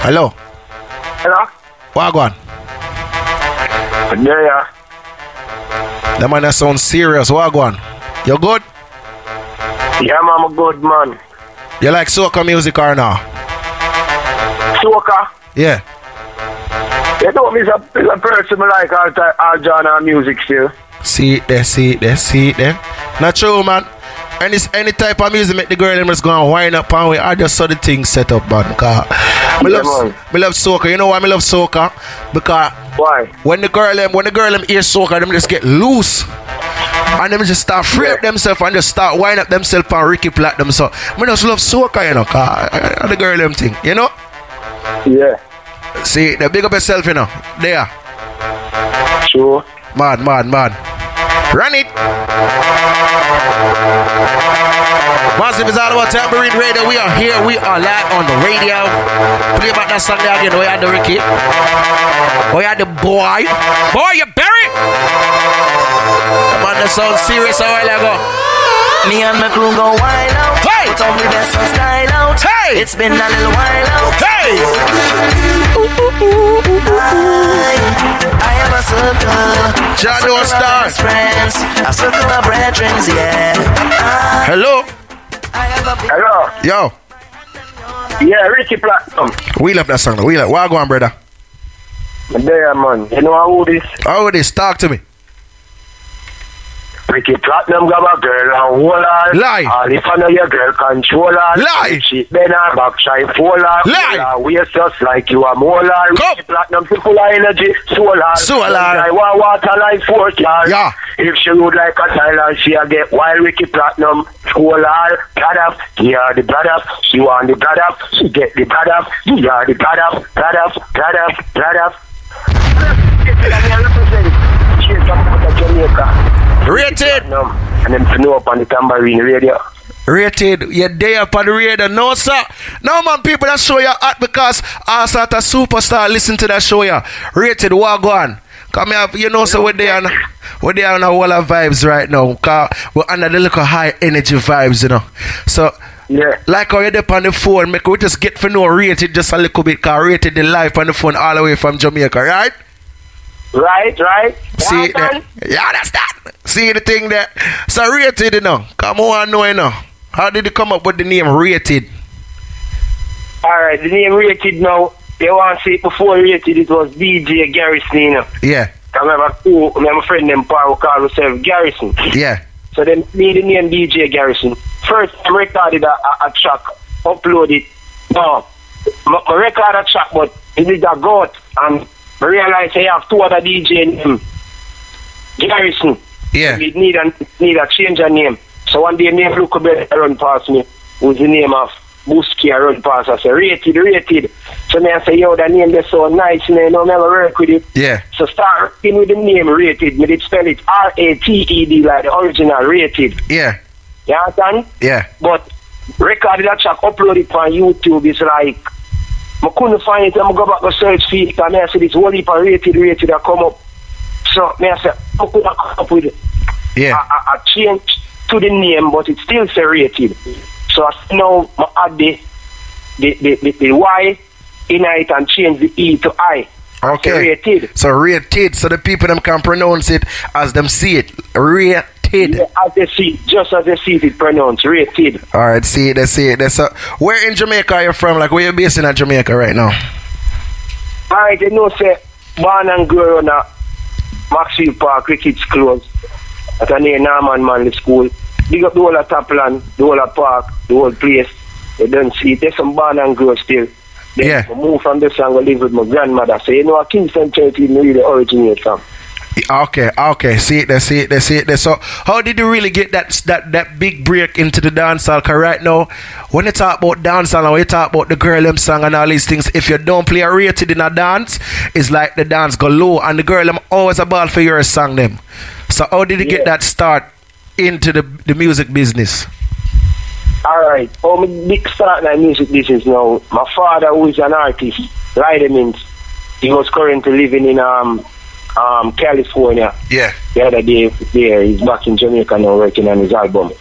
Hello? Hello? Wagwan? Yeah, yeah. That man that sounds serious. Wagwan? You good? Yeah, man, I'm good, man. You like soca music or no? Soca? Yeah. You know me as a person I like all genre of music still. See it there, see it there, see it there. Not true, man. Any type of music make the girl just go and wind up and we I just saw the thing set up, man. I love soca. You know why I love soca? Because why? When the girl them hear soca, them just get loose. And them just start free up themselves and just start wind up themselves and Ricky Platinum. So I just love soca, you know, cause the girl them thing, you know? Yeah. See, they big up yourself, you know. There. Sure. Mad. Run it. Massive is all about Tambourine Radio. We are here. We are live on the radio. Play back that song there again. We had the Ricky. We had the boy. Boy, you buried. The man that sounds serious a while ago. Me and my crew go wild out. Hey. Put on the best and style out. Hey. It's been a little while out. Hey. I am a circle. Jado Star. I circle my brethren, yeah. Hello. Hello. Yo. Yeah, Ricky Platinum. We love that song. We love. Where I going, brother? There, man. You know who this? How this? Talk to me. Ricky Platinum got a girl and whole her. Lie. All if I know your girl control her. Lie. She bend her back, shine full her. Lie. Waist just like you are molar. Ricky Platinum full her energy, solar. Solar. I want water like force her. Yeah. If she would like a silence, she'll get wild. Ricky Platinum full her. Bradaf, yeah, the bradaf. She want the bradaf. She get the bradaf. Yeah, the bradaf. Bradaf. She's from Jamaica. Rated. And then to know up on the Tambourine Radio. Rated. You're there up on the radio. No, sir. No, man, people that show you at because I sort of superstar listen to that show you. Rated. Wagwan. Come here. You know, so we're there on a wall of vibes right now. Cause we're under the little high energy vibes, you know. So, yeah. Like how you're there on the phone, make we just get for no rated just a little bit. Cause rated the live on the phone all the way from Jamaica, right? Right. See that? You understand? See the thing there? So Rated, you know. Come on, you know. How did you come up with the name Rated? Alright, the name Rated now. They want to say it before Rated, it was DJ Garrison, you know. Yeah. I remember my friend named Paul called himself Garrison. Yeah. So they made the name DJ Garrison. First, I recorded a track, uploaded. No, I recorded a track, but it is a goat and I realize I have two other DJs named Garrison. Yeah. We need a change of name. So one day, name look better run past me with the name of Busky. I run past. I say, Rated. So I say, yo, that name is so nice, man. I'll never work with it. Yeah. So start in with the name Rated. Me did spell it R-A-T-E-D, like the original Rated. Yeah. You understand? Yeah. But recorded that track, uploaded it on YouTube. It's like, I couldn't find it, I go back to search for it, and I said, it's only for rated that come up. So, I said, I could have come up with it. Yeah. I changed to the name, but it still say Rated. So, I now add the Y in it and change the E to I. Okay. Rated. So, Rated. So, the people them can pronounce it as them see it. Rated. Yeah, as they see, just as they see it pronounced, Rated. Alright, see it, they see it. So, where in Jamaica are you from? Like, where you based in Jamaica right now? Alright, you know, say, born and grow on Maxwell Park, Cricket's Close, at a near Norman Manley School. Big up the whole of Tapland, the whole of Park, the whole place. They don't see it. There's some born and grow still. Then yeah. I move from this and go live with my grandmother. So, you know, Kingston Church is really originate from. Okay. See it there. So, how did you really get that big break into the dancehall? Because right now, when you talk about dancehall and when you talk about the girl them song and all these things, if you don't play a Rated in a dance, it's like the dance go low and the girl them always a ball for your song them. So, how did you get that start into the music business? Alright, my big start in the music business now, my father who is an artist, Rydemins, he was currently living in California. Yeah. The other day there, he's back in Jamaica now working on his album.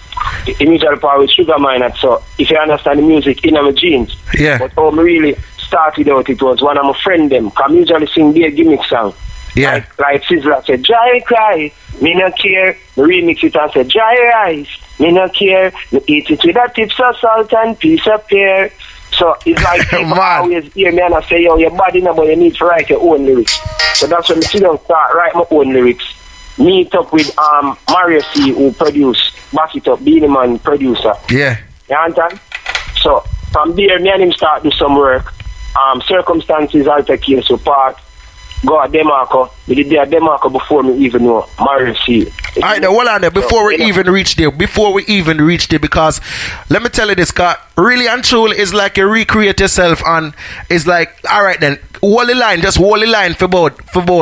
The mutual power with Sugar Miner. So if you understand the music in my genes. Yeah. But I'm really started out, it was one of my friend them. Come usually sing their gimmick song. Yeah. Like Sizzler said, dry cry, me no care. Me remix it and said, dry rice, me no care. Me eat it with a tips of salt and piece of pear. So it's like people always hear me and I say, yo, your body now, but you need to write your own lyrics. So that's when I sit down start write my own lyrics. Meet up with Mario C, who produced, back it up, Beanie Man producer. Yeah. You understand? So from there, me and him start do some work. Circumstances alter case apart. Go at DeMarco. We did there at DeMarco before me even know Mario C. Alright, now hold on there. Before we even reach there, because let me tell you this, cause really and truly is like you recreate yourself, and it's like, alright then, just hold the line for about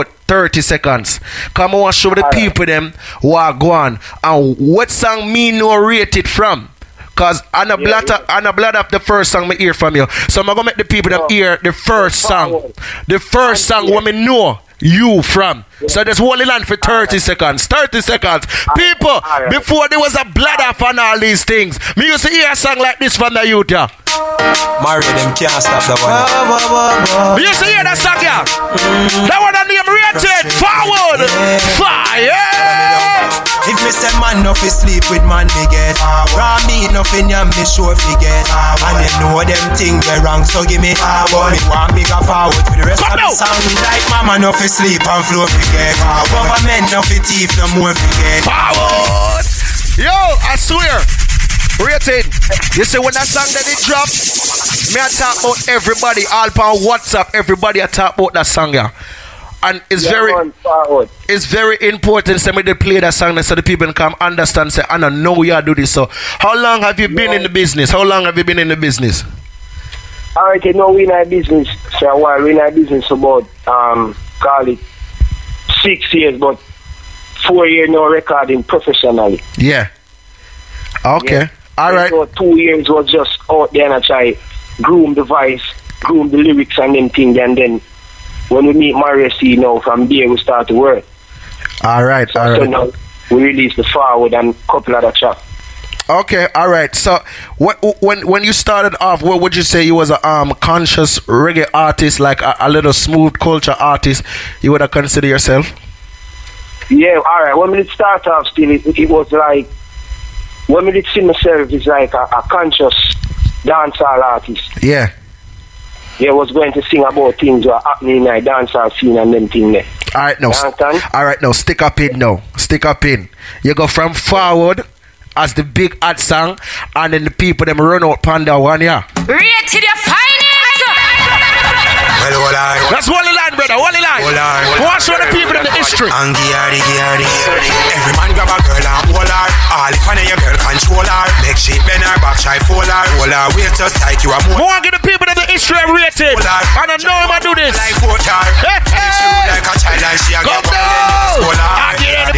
30 seconds. Come on, show the all people right. Them who are gone. And what song me no rated from? Cause I'm a blood up the first song me hear from you. So I'm gonna make the people that hear the first song. The first song where me know you from. Yeah. So just hold it on for 30 seconds. People, before there was a blood up on all these things, me used to hear a song like this from the youth. Mario, them can't stop that one. Me used to hear that song, yeah. That one that name Raytid. Forward. Fire. If me say man off his sleep with man me get raw meat nothing and me sure fi get and you know them things were wrong, so give me me want me go forward for the rest of the song. Like mama off his sleep and flow fi get government off his teeth no more fi get forward. Yo, I swear Raytid, you see when that song that it dropped, me I talk about everybody all on WhatsApp, everybody I talk about that song, yeah. And it's very important for me to play that song so the people can understand, say, I don't know you do this. So how long have you been in the business? Alright, you know, we're in our business for a while. We're in our business about call it 6 years, but 4 years now recording professionally. Yeah. Okay. Yeah. Alright. So 2 years was just out there and I try groom the voice, groom the lyrics and them thing, and then when we meet Mario C, you know, from there we start to work. All right. So now we release the Forward and couple other tracks. Okay, all right. So what, when you started off, what would you say you was a conscious reggae artist, like a little smooth culture artist, you would have considered yourself? Yeah, all right. When we did start off, still, it was like, when we did see myself, it's like a conscious dancehall artist. Yeah. They was going to sing about things that are happening in my dancehall scene and them things there. All right, now. Stick up in. You go from Forward as the big ad song, and then the people them run out panda one, yeah. Raytid, you find it. Well, hold on. That's one line, brother. One line. Hold on. Watch all the people in the history. Every man grab a girl and hold her. All if I know your girl control her. Make she bend her back, try fall her. Hold her weight just like you are more. Go on, give the people in the history Raytid. And I know him I do this. Like water. She look like a child and she a girl. Go down. Give her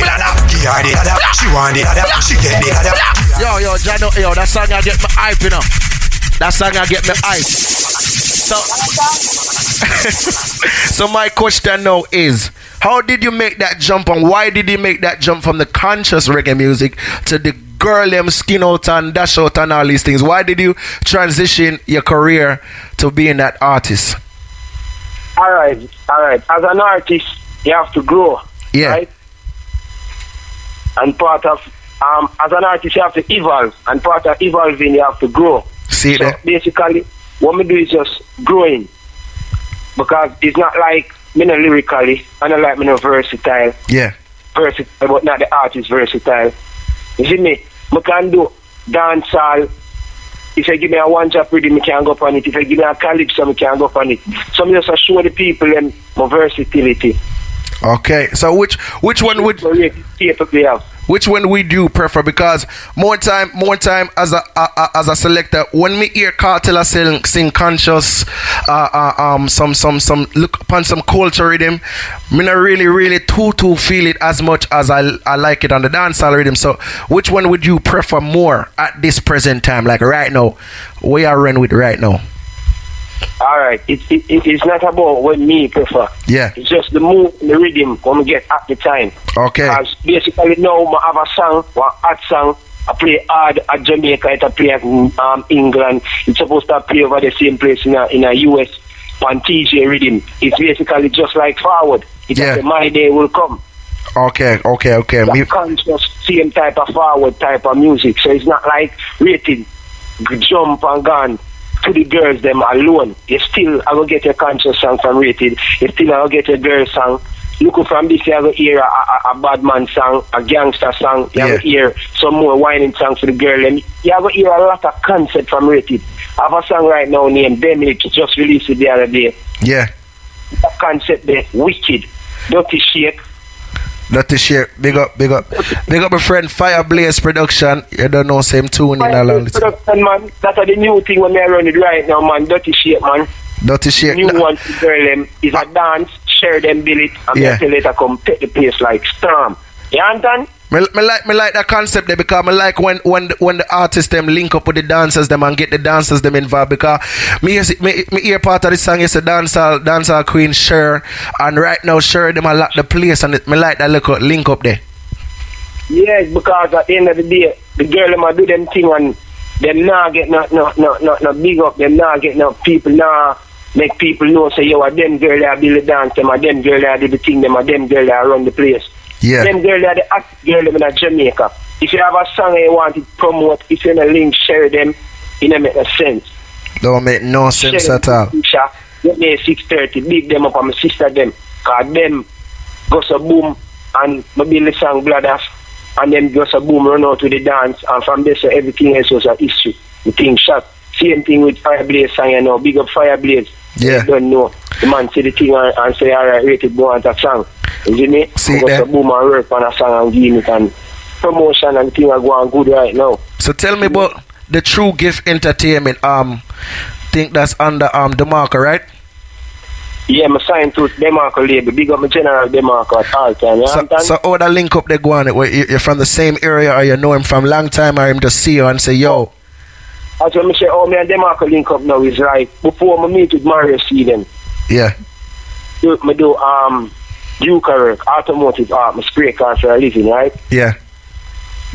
the other. She want the other. She get the other. Yo, Jano, yo, that song I get me hype, you know. So my question now is, how did you make that jump, and why did you make that jump from the conscious reggae music to the girl them skin out and dash out and all these things? Why did you transition your career to being that artist? Alright. As an artist, you have to grow. Yeah. Right? And part of as an artist you have to evolve, and part of evolving you have to grow. See that? So basically what we do is just growing. Because it's not like me no lyrically, I don't like me no versatile. Yeah. Versatile, but not the artist versatile. You see me? I can do dancehall. If you give me a one chop rhythm, I can go on it. If you give me a calypso, I can go on it. So I just show the people them my versatility. Okay. So which one would do you prefer? Because more time as a selector, when me hear Kartel sing conscious, some look upon some culture rhythm, me not really too feel it as much as I like it on the dancehall rhythm. So which one would you prefer more at this present time? Like right now, we are running with right now. All right, it's not about what me prefer. Yeah, it's just the mood, the rhythm when we get at the time. Okay. Because basically now I have a song, or hot song. I play hard at Jamaica. I play at England. It's supposed to play over the same place in a US. on TJ Rhythm. It's basically just like Forward. It's like my day will come. Okay. The conscious, same type of Forward type of music. So it's not like Raytid, jump and gone to the girls them alone. You still I will get your conscious song from Raytid. You still I will get your girl song. Looking from this, you have to hear a bad man song, a gangster song. You have to hear some more whining songs for the girl. And you have to hear a lot of concept from Raytid. I have a song right now named Demit, just released it the other day. Yeah. The concept there, wicked. Dirty Shake. Dirty Shake. Big up. Big up my friend Fire Blaze Production. You don't know, same tune in along. Production, man. That's the new thing when I run it right now, man. Dirty Shake, man. Dirty Shake. New one for the girl, is a dance. Share them, bill it, and then later come take the place like storm. You understand? Me like that concept there, because I like when the artists them link up with the dancers them and get the dancers them involved, because me hear part of this song is a dancehall queen Cher, and right now Cher them a lock the place, and me like that little link up there. Yes, because at the end of the day the girl them a do them thing and them now get no big up, them now get no people now. Make people know, say, yo, a them girl that do the dance, them a them girl that do the thing, them a them girl that run the place. Yeah. Them girl that the act girl them in Jamaica. If you have a song and you want it promote, if you don't link, share them, it don't make no sense. Don't make no sense share at all. Get me 6:30, big them up and my sister them. Cause them goes a boom and my Billy sang Bladders and them goes a boom run out to the dance, and from there so everything else was a issue. The thing shot. Same thing with Fire Blaze song, you know, big up Fire Blaze. Yeah. You don't know. The man see the thing and say, alright, Raytid, go on that song. You know? See that? Boom and work on a song and give it and promotion and thing are going good right now. So tell me about the True Gift Entertainment. Think that's under DeMarco, right? Yeah, I signed to DeMarco label. Big up my general DeMarco at all time. You know? So how that link up they go on? You're from the same area, or you know him from long time, or him just see you and say, yo. As when I say, oh, me and DeMarco link up now is right. Before I meet with Mario C then. Yeah. I do Duke automotive art, my spray cars for a living, right? Yeah.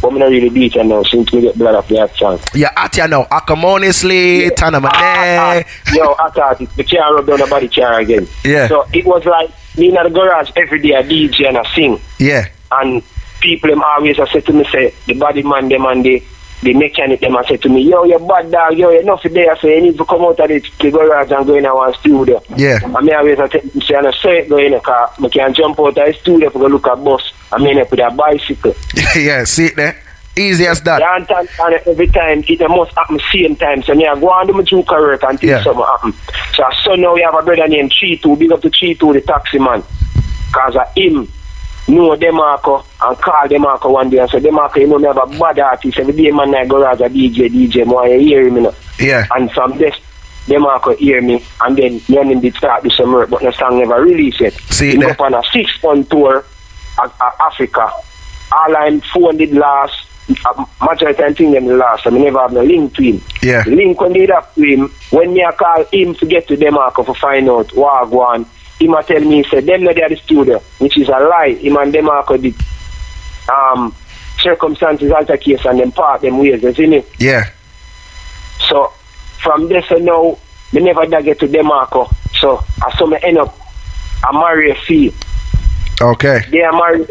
But I don't really beat you now since we get blood off the hot song. Yeah, at you now. Acamoniously, Tanamane. Yo, at it. The car rubbed down the body car again. Yeah. So it was like, me in the garage every day I DJ and I sing. Yeah. And people them always I said to me, say, the body man, them and they. The mechanic them and said to me, yo, you're bad dog, yo, you're not there, so you need to come out of the garage and go in our studio. Yeah. And me always say, I'm straight going in car, I can jump out of the studio for go look at bus, and I end up with a bicycle. Yeah, see it there? Easy as that. And every time, it must happen same time, so I go on to my juke work until something happen. So now we have a brother named Chitu, big up to Chitu, the taxi man, because of him. No, DeMarco, and call DeMarco one day and say, DeMarco, you know me have a bad artist. Every day man I go as a DJ, more you hear him, you know. Yeah. And from this, DeMarco hear me, and then me and him did start do some work, but the song never released it. See that? He went on a 6-month tour at Africa. All I'm phone did last, majority of the thing them last, and I never have no link to him. Yeah. The link when they up to him, when me I call him to get to DeMarco to find out what I go on, he might tell me, he said, them not at the studio, which is a lie. Him and them are the circumstances alter case and them part them ways, isn't it? Yeah. So, from this and now, they never get to DeMarco. So, I saw me end up, I marry a fee. Okay. They are married,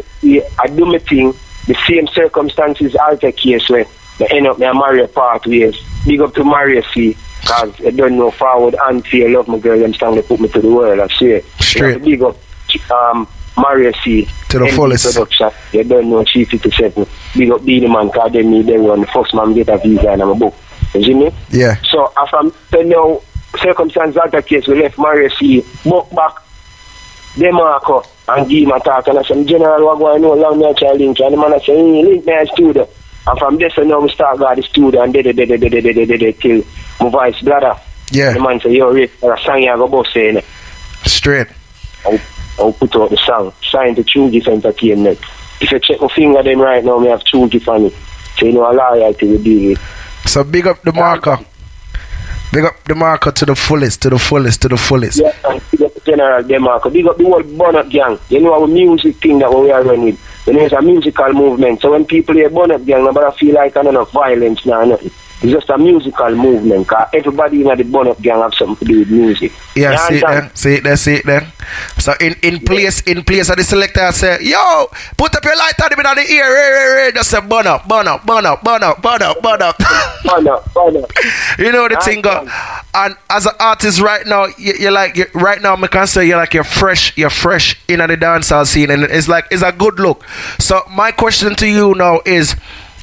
I do my thing, the same circumstances alter case where they end up, I marry a part ways. Big up to marry a fee. Because I don't know Forward and Fear, love my girl, them stand to put me to the world, I say. Straight. You know, big up Mario C. To the fullest. Production. You don't know, Chief 57. Big up Beanie Man, because they need them on the first man get a visa and I'm a book. You see me? Yeah. So, so now, circumstances of the case, we left Mario C. Buck back, DeMarco, and give him a talk. And I said, General, what going on? Long night, I link. And the man I said, link me studio. And from this, I now we start going to the studio and did till my voice bladder. Yeah. The man said, yo, Rick, I sang you a bus, you know. Straight. I'll put out the song. Signed to True Gift Entertainment. If you check my finger them right now, we have True Gift on it. So you know, a loyalty we deal with. So big up DeMarco. Big up DeMarco to the fullest, to the fullest, to the fullest. Yeah, and big up General DeMarco. Big up the whole Bonnet Gang. You know our music thing that we are running. You know, it's a musical movement. So when people hear Bonnet Gang, nobody feel like I don't know violence now. Nothing. It's just a musical movement, because everybody in the Bun-Up Gang have something to do with music. Yeah, see it then, see it then. So in place of the selector say, yo, put up your light on him in the ear, just say Bun-Up. You know the thing, and as an artist right now, you're right now, I can say you're fresh in the dancehall scene, and it's a good look. So my question to you now is,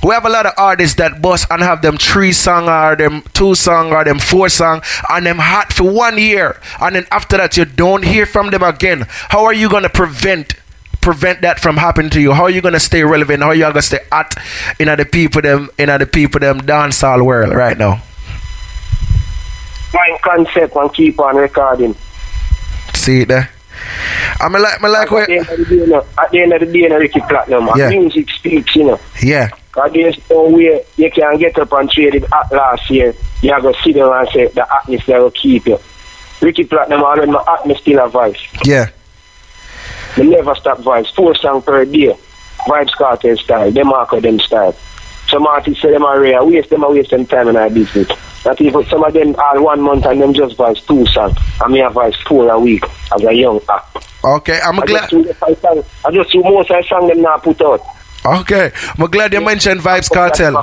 we have a lot of artists that bust and have them 3 song or them 2 song or them 4 song and them hot for 1 year, and then after that you don't hear from them again. How are you going to prevent that from happening to you? How are you going to stay relevant? How are you going to stay hot in the people them dancehall world right now? Find concept and keep on recording. See it there. I like what. At the end of the day, Ricky Platinum, music speaks, you know. Yeah. Because there's no way you can get up and trade it at last year. You have to sit down and say the atmosphere will keep you. Ricky Platinum, I remember my atmosphere still a Vybz. Yeah. They never stop Vybz. 4 songs per day. Vybz Kartel style. DeMarco them style. Some artists say them are rare. Waste them time in our business. That even some of them are 1 month and them just Vybz 2 songs. And me have Vybz 4 a week as a young act. Okay, I'm glad. I just do most of the songs them now put out. Okay, I'm glad you mentioned Vybz Kartel.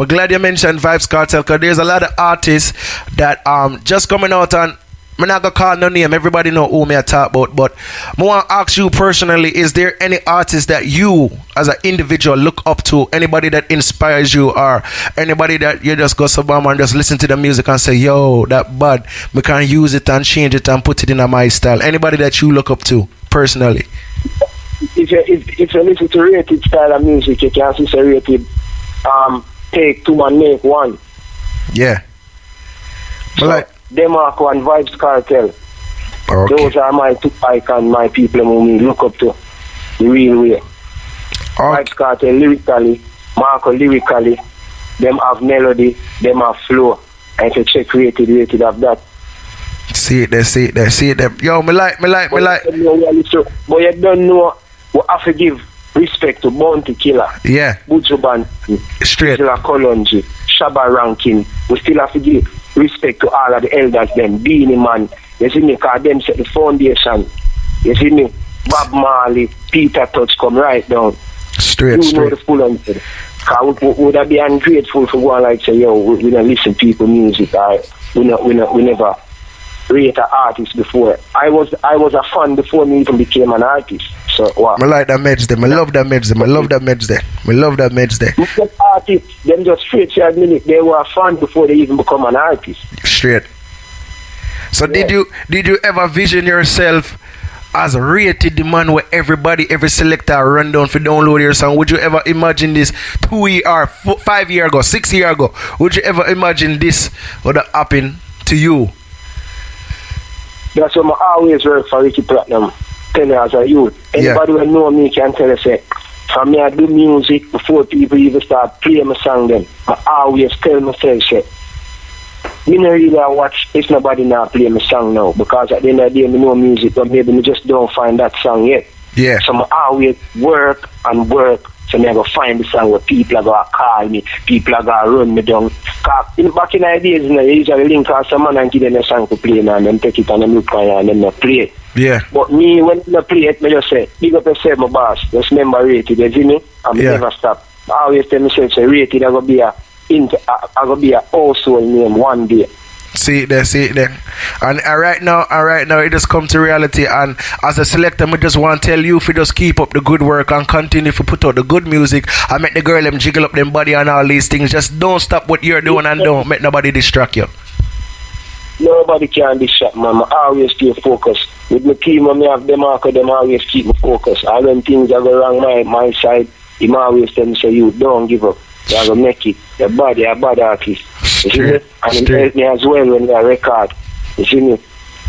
I'm glad you mentioned Vybz Kartel, because there's a lot of artists that just coming out, and I'm not going to call no name. Everybody know who me I talk about. But I want to ask you personally, is there any artist that you as an individual look up to? Anybody that inspires you, or anybody that you just go to Obama and just listen to the music and say, yo, that bad, we can use it and change it and put it in my style. Anybody that you look up to personally? If you listen to Raytid style of music, you can see Raytid take 2 and make 1. Yeah. So, like DeMarco and Vybz Kartel. Okay. Those are my 2 icons, my people who look up to the real way. Okay. Vybz Kartel lyrically, Marco lyrically, them have melody, them have flow. And if you check Raytid have that. See it there. Yo, me like. But you don't know. We have to give respect to Bounty Killer. Yeah. Buju Banton. Straight. Shabba Ranks. We still have to give respect to all of the elders, them. Beanie Man. You see me, because them set the foundation. You see me, Bob Marley, Peter Tosh come right down. Straight. You know the full answer. Because would I be ungrateful for one like say, yo, we don't listen to people music. Right? We never rate an artist before. I was a fan before me even became an artist. So wow. I like that meds them. I love that meds them. Because artists, them just straight to admit they were a fan before they even become an artist. Straight. So yeah. Did you ever vision yourself as Raytid, the man where every selector run down for download your song? Would you ever imagine this 2 or 5 years ago, 6 years ago? Would you ever imagine this would have happened to you? That's why I always work for Ricky Platinum. Tell you as a youth. Anybody who know me can tell you, say, for me I do music before people even start playing my song then. I always tell myself, say, you know really watch if nobody now play my song now, because at the end of the day me know music, but maybe me just don't find that song yet. Yeah. So I always work. So I go find the song where people are going to call me, people are going to run me down. Back in the days, you know, you usually link to someone and give them a song to play now, and then take it and then look for you and then not play it. Yeah. But me, when I play it, I just say, big up yourself, my boss. Just remember Raytid, you see me? I'm never stop. I always tell myself, say, Raytid, I'm going to be a household name one day. See it there. And right now, it just come to reality. And as a selector, I just want to tell you, if you just keep up the good work and continue to put out the good music, I make the girl them jiggle up them body and all these things. Just don't stop what you're doing and don't make nobody distract you. Nobody can distract, mama. I always stay focused. With my team, I have DeMarco, them always keep me focused. And when things are going wrong my side, he always tell me, say, you don't give up. You're going to make it. Your body, a bad artist. Straight, and it helped me as well when I record. You see me?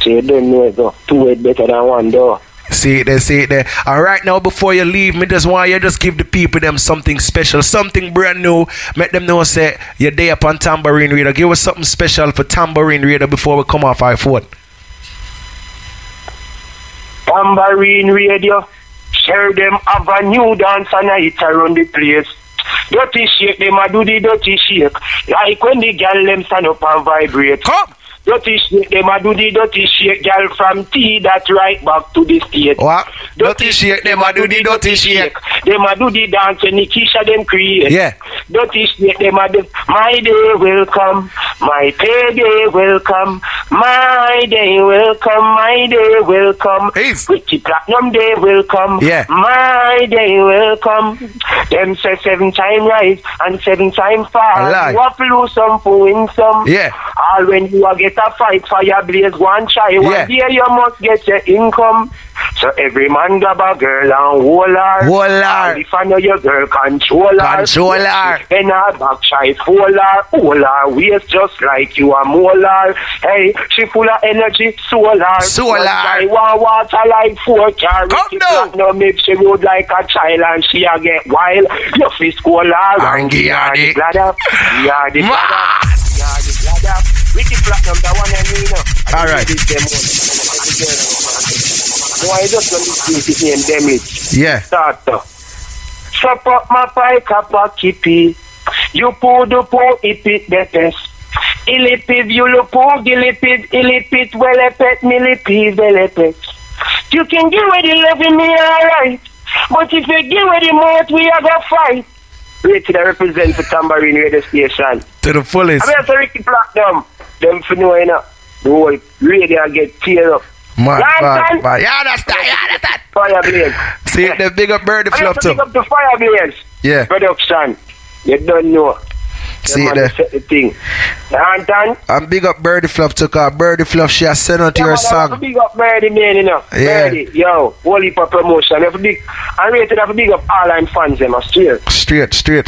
So you don't know it though. 2 is better than 1 though. See it there. And right now, before you leave, me just want you just give the people them something special, something brand new. Make them know say you're there upon Tambourine Radio. Give us something special for Tambourine Radio before we come off our phone. Tambourine Radio, share them have a new dance and it's around the place. Dirty shake, them a do the dirty shake. Like when the girl them stand up and vibrate. Come. Dirty shake, them a do the dirty shake, girl from T that right back to the state. What? Dirty shake, them a do the dirty shake. Them a do the dance and the Kisha them create. Yeah. Dirty shake, them a do. My day will come, my payday will come, my day will come, my day will come. Ricky Platinum day will come, yeah. My day will come. Them say 7 times rise and 7 times fall. Waffle lose some for win some. Yeah. All when you are get a fight, fire blaze one child. One day you must get your income. So every man grab a girl and wall her. If I know your girl, control her. Then her back shy, hold her. Waist just like you are molar. Hey, she full of energy, solar. I want water like 4 cars. Come now. No, make she would like a child and she a get wild. You fist call her. And give her the bladder. Give her the bladder. Ricky Platinum, that one and me, you know. All right. No, I just want to do it and damage. Yeah. Start up. Chop up my pie, kappa, kippy. You pull the poo, eat it, the best. Illipid, you look poo, gillipid, illipid, wellepet, millipid, wellepet. You can give away the love in me, alright. But if you give away the mouth, we are going to fight. Raytid, I represent the Tambourine Radio Station. To the fullest. I'm going Ricky Platinum. Them for no, you know. The whole radio get teared up. Man. You understand? Fire Blaze. See, the bigger bird flopped up. I have to pick up the Fire Blaze. Yeah. Production. You don't know. See there. And big up Birdie Fluff took her. Birdie Fluff, she has sent out your song. Big up Birdie Man, you know. Yeah. Birdie, yo, whole heap of promotion. I'm Raytid have big up all I'm fans, them straight. People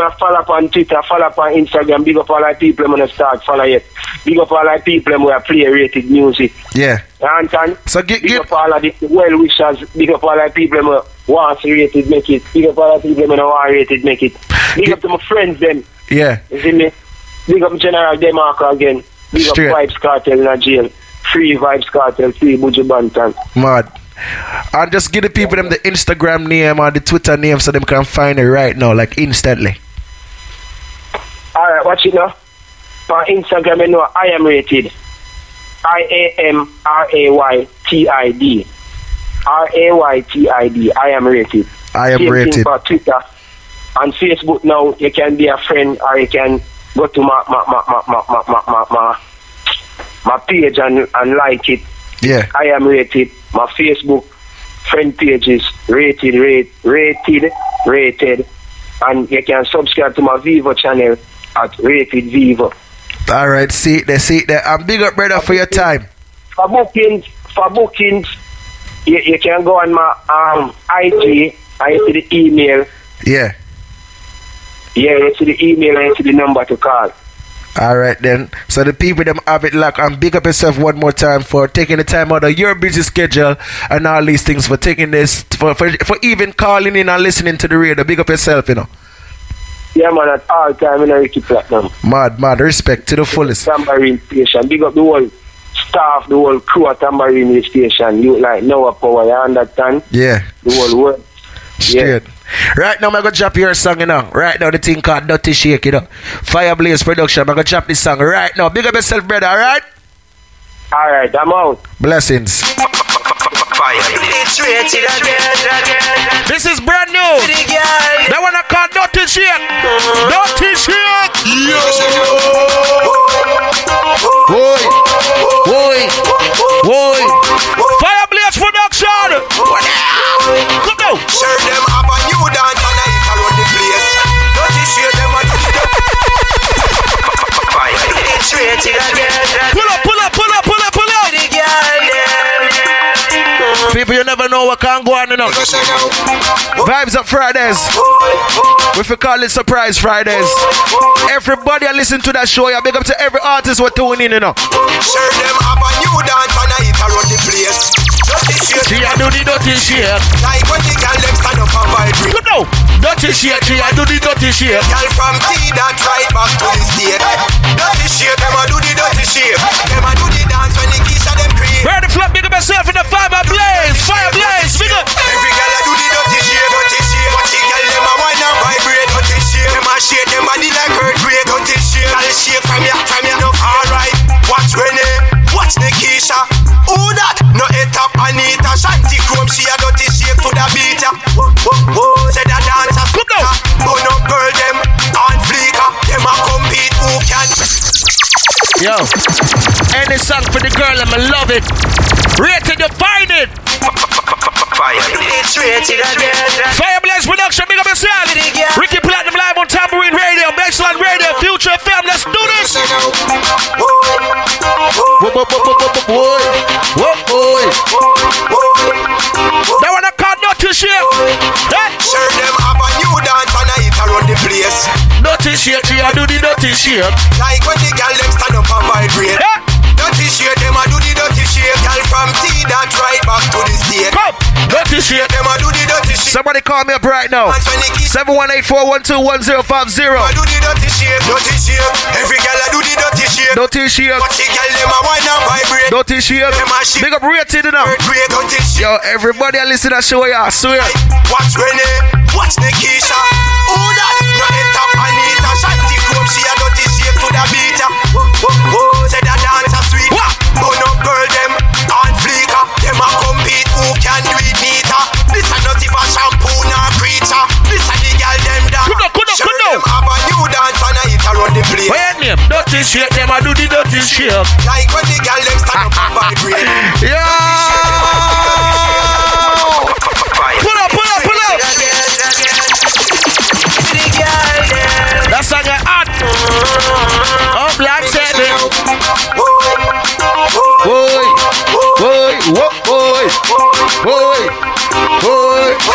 who follow up on Twitter, follow up on Instagram, big up all our people who start follow it. Big up all our people who play Raytid music. Yeah. Anton, so big up all of the well wishers, big up all our people who want Raytid make it, big up all our people who want Raytid make it. Big up to my friends them. Yeah. You see me? Big up General DeMarco again. Big up Vybz Kartel in a jail. Free Vybz Kartel, free Buju Banton. Mad. And just give the people them the Instagram name or the Twitter name so them can find it right now, like instantly. Alright, watch it now. On Instagram, you know, I am Raytid. IAMRAYTID. RAYTID. I am Raytid. I am Raytid. For Twitter. On Facebook now, you can be a friend or you can go to my page and like it. Yeah. I am Raytid. My Facebook friend page is Raytid. And you can subscribe to my Vivo channel at Raytid Vivo. All right, see it there. And big up, brother, for your time. For bookings, you can go on my IG and you see the email. Yeah. Yeah, it's the email and it's the number to call. All right, then. So the people them have it locked. And big up yourself one more time for taking the time out of your busy schedule and all these things, for taking this, for even calling in and listening to the radio. Big up yourself, you know. Yeah, man, at all time, you know, Ricky Platinum. Mad, respect to the fullest. Tambourine Station. Big up the whole staff, the whole crew at Tambourine Station. You like Noah Power, you understand? Yeah. The whole world. Straight. Yeah. Right now, I'm going to drop your song, you know. Right now, the thing called Dirty Shake, you know. Fire Blaze Production. I'm going to drop this song right now. Big up yourself, brother, alright? Alright, I'm out. Blessings. This is brand new. That one I call Dirty Shake. Dirty Shake. Yo. Boy. Fire Blaze Production. Come now. Serve them up a new dance and I eat around the place. Dirty Shake them up. Pull up. People, you never know what can go on enough. Vybz up Fridays. If we call it Surprise Fridays. Everybody listen to that show. You big up to every artist who tune in, you know. Sure them up a new dance and I eat around the place. She a do the dirty shake. Like when the girl them stand up and vibrate. Good now. Dirty shake. She a do the dirty shake. Girl from T that right back to the state. Dirty shake. Them a do the dirty shake. Them a do the dance when the Kisha them create. Where the flop big up yourself in the Fire Blaze, big up. Every girl a do the dirty shake. Dirty shake. But she girl them a wine and vibe. yo. Any song for the girl, I'ma love it. Rated, you find it. It's rated again. Fire Blaze Production, big up yourself. Ricky Platinum live on Tambourine Radio, Baseline Radio, Future FM. Let's do this. They wanna cut no t-shirt. Sure, them have a new dance and I eat around the place. Dirty shirt, they a do the dirty shirt. Like when the girl them stand up and vibrate. Dirty shirt, them a do the dirty shirt. Girl from T that right back to the state. Come, dirty shirt, them a do the dirty shirt. Somebody call me up right now. 718-412-1050. I do the dirty shirt, dirty shirt. Every girl I do the dirty shirt, dirty shirt. But the girl them a wine and vibrate. Dirty shirt. Big up Raytid now. Yo, everybody I listen to that show, I swear. Watch Renee, watch Nikisha. Who that? No enter panic. Shanty come, she a dirty shake to the beat. Say the dancer sweet. Bun up girl them on fleek. Them a compete who can do it neater. This a not even shampoo nor creature. This a the girl them that show them have a new dance and a hit around the place. Where name dirty shake, them a do the dirty shake. Like when the girl them stand up and vibrate. Yeah. Pull up, pull up, pull up. That's like an art. Oh, black seven. Boy, boy, boy, boy, boy, boy.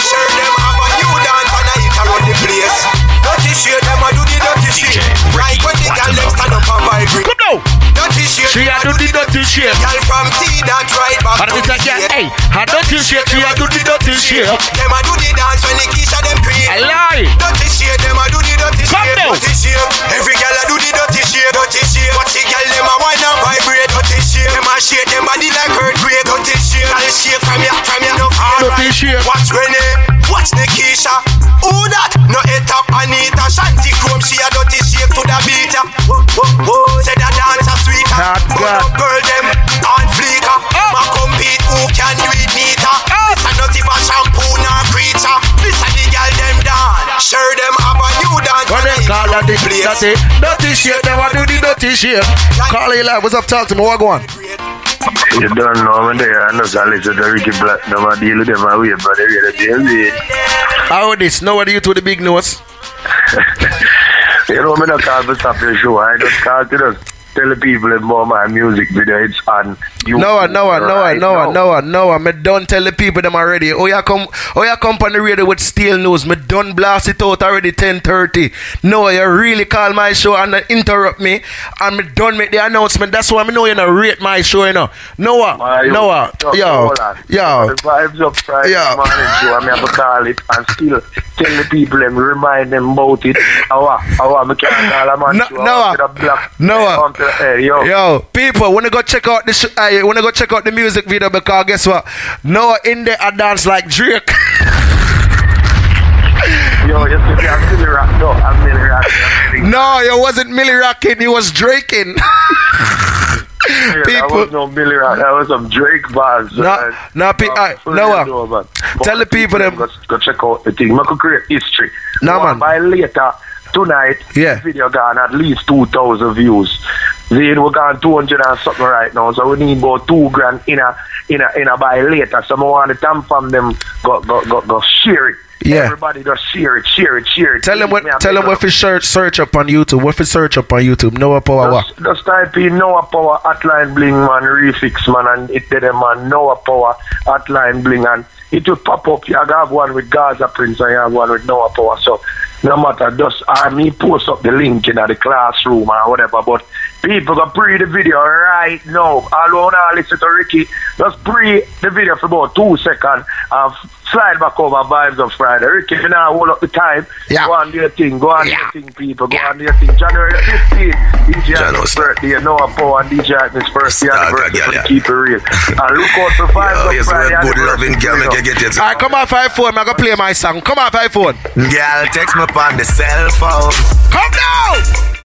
Sure, them have a new dance and I eat around the place. Dirty shit, them a do the dirty shit. Right when the girl them stand up and vibrate. Come now. Dirty shit, she a do the dirty shit. Girl from T that right back to the state. Hey, her dirty shit, she a do the dirty shit. Them a do the dance when the Keisha them play. I lie. Dirty shit, them a do the dirty shit. Dirty shit, every girl a do the dirty shit. Dirty shit, but the girl them a wine and vibrate. Dirty shit, them a shake them body like earthquake. Dirty shit, girl shake from your no hard. Dirty shit, watch Renee, watch the Keisha. Who that? No it up Anita. Shanty chrome, she a dirty shake to the beat. Say the dancer sweet. But girl them on fleek. Ma compete who can do it neater. This a not even shampoo nor creature. This a the girl them dance. Sure them have a new dance. When they call that the place. That's it. Dirty shake, they want to do the dirty shake. Call it live. What's up? Talk to me. What going? You don't know when they are not solid to the Ricky Black. No deal with them away, but they really deal with it. How this? Nobody you to the big nose. You know, I'm not calling to stop your show. I just call to them. Tell the people about my music video. It's on YouTube. No. Me don't tell the people them already. Oh, you come on the radio with steel news. Me done blast it out already 10:30. No, you really call my show and interrupt me. And me done make the announcement. That's why me know you not rate my show, you know. Yo. The vibes up Friday morning show. I'm going to call it and still tell the people and remind them about it. I can't call a man show. Noah. Yo, people, wanna go check out this? Wanna go check out the music video because guess what? Noah in there I dance like Drake. Yo, yes, I'm Millie Rock. No, I'm Millie Rock. No, you wasn't Millie Rocking. You was Draking. Yeah, people, that was no Millie Rock. That was some Drake bars. Noah, tell the people them. Go check out the thing. Make a great history. Nah, man. By later. Tonight, the video gone at least 2,000 views. Then we're gone 200 and something right now, so we need about 2 grand in a buy later. So I want the time from them go share it. Yeah. Everybody just share it. Tell them what you search up on YouTube. What you search up on YouTube? Noah Power. Just type in Noah Power Hotline Bling Man Refix Man and it did them man Noah Power Hotline Bling and it will pop up. I have one with Gaza Prince and I have one with Noah Power. So no matter, just I me post up the link in the classroom or whatever, but people go pre the video right now. Although now listen to Ricky, just pre the video for about 2 seconds and slide back over Vibes of Friday. Ricky, you now hold up the time. Yeah. Go on do your thing, people. Go on do your thing. January 15th, DJ Agnes' birthday. Noah Power and DJ Agnes' first year anniversary. Keep it real. And look out for Vibes of Friday. Good loving girl, make you get it. Alright, come on, 5-4. I'm going to play my song. Come on, 5-4. Girl, text me on the cell phone. Come now!